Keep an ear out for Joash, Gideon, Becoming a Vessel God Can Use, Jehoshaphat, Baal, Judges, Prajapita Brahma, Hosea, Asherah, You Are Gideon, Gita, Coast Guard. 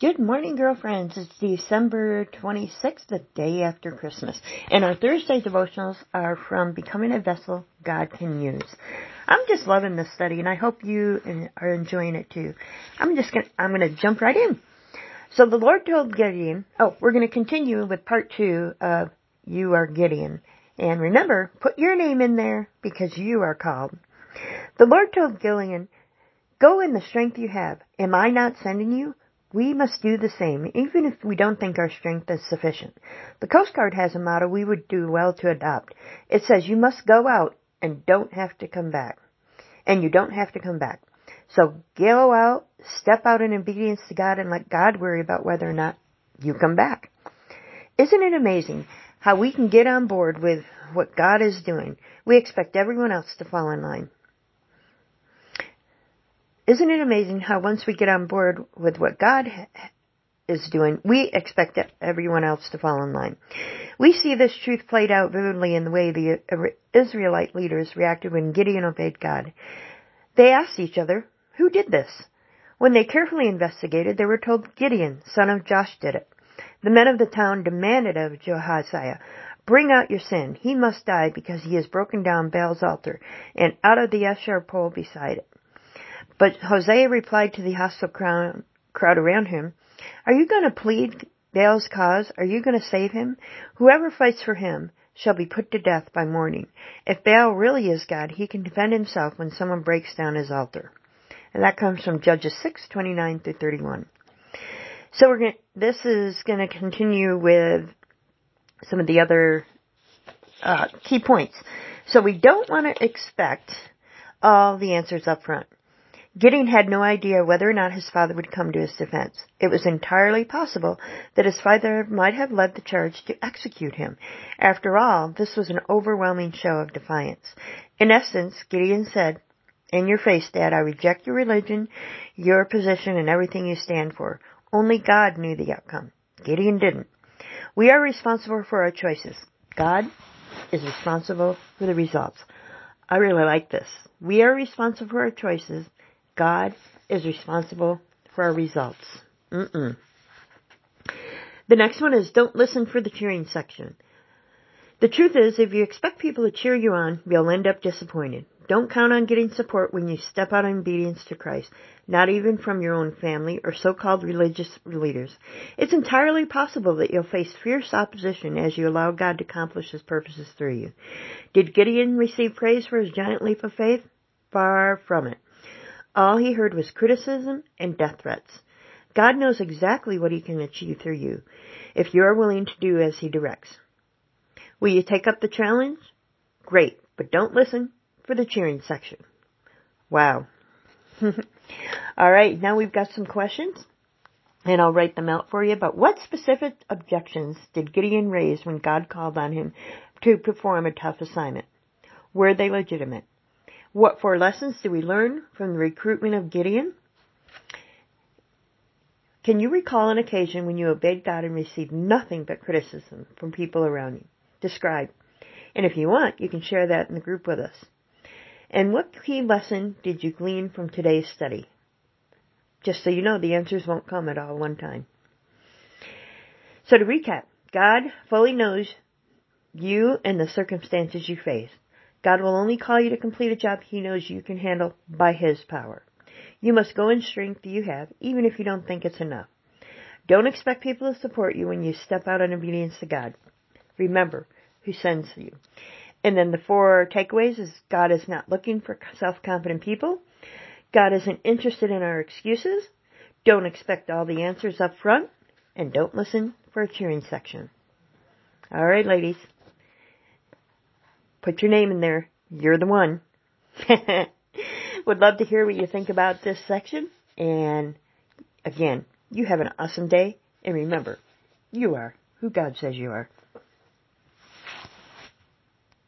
Good morning, girlfriends. It's December 26th, the day after Christmas, and our Thursday devotionals are from Becoming a Vessel God Can Use. I'm just loving this study, and I hope you are enjoying it too. I'm gonna jump right in. So the Lord told Gideon, we're gonna continue with part 2 of You Are Gideon, and remember, put your name in there because you are called. The Lord told Gideon, go in the strength you have. Am I not sending you? We must do the same, even if we don't think our strength is sufficient. The Coast Guard has a motto we would do well to adopt. It says, you must go out and don't have to come back. And you don't have to come back. So go out, step out in obedience to God, and let God worry about whether or not you come back. Isn't it amazing how we can get on board with what God is doing? We expect everyone else to fall in line. Isn't it amazing how once we get on board with what God is doing, we expect everyone else to fall in line? We see this truth played out vividly in the way the Israelite leaders reacted when Gideon obeyed God. They asked each other, who did this? When they carefully investigated, they were told Gideon, son of Joash, did it. The men of the town demanded of Jehoshaphat, bring out your sin. He must die because he has broken down Baal's altar and out of the Asherah pole beside it. But Hosea replied to the hostile crowd around him, are you going to plead Baal's cause? Are you going to save him? Whoever fights for him shall be put to death by morning. If Baal really is God, he can defend himself when someone breaks down his altar. And that comes from Judges 6:29 through 31. So this is going to continue with some of the other key points. So we don't want to expect all the answers up front. Gideon had no idea whether or not his father would come to his defense. It was entirely possible that his father might have led the charge to execute him. After all, this was an overwhelming show of defiance. In essence, Gideon said, in your face, Dad, I reject your religion, your position, and everything you stand for. Only God knew the outcome. Gideon didn't. We are responsible for our choices. God is responsible for the results. I really like this. We are responsible for our choices. God is responsible for our results. The next one is don't listen for the cheering section. The truth is, if you expect people to cheer you on, you'll end up disappointed. Don't count on getting support when you step out in obedience to Christ, not even from your own family or so-called religious leaders. It's entirely possible that you'll face fierce opposition as you allow God to accomplish his purposes through you. Did Gideon receive praise for his giant leap of faith? Far from it. All he heard was criticism and death threats. God knows exactly what he can achieve through you if you are willing to do as he directs. Will you take up the challenge? Great, but don't listen for the cheering section. Wow. All right, now we've got some questions, and I'll write them out for you. But what specific objections did Gideon raise when God called on him to perform a tough assignment? Were they legitimate? What four lessons do we learn from the recruitment of Gideon? Can you recall an occasion when you obeyed God and received nothing but criticism from people around you? Describe. And if you want, you can share that in the group with us. And what key lesson did you glean from today's study? Just so you know, the answers won't come at all one time. So to recap, God fully knows you and the circumstances you face. God will only call you to complete a job he knows you can handle by his power. You must go in strength you have, even if you don't think it's enough. Don't expect people to support you when you step out in obedience to God. Remember who sends you. And then the four takeaways is God is not looking for self-confident people. God isn't interested in our excuses. Don't expect all the answers up front. And don't listen for a cheering section. All right, ladies. Put your name in there. You're the one. Would love to hear what you think about this section. And again, you have an awesome day. And remember, you are who God says you are.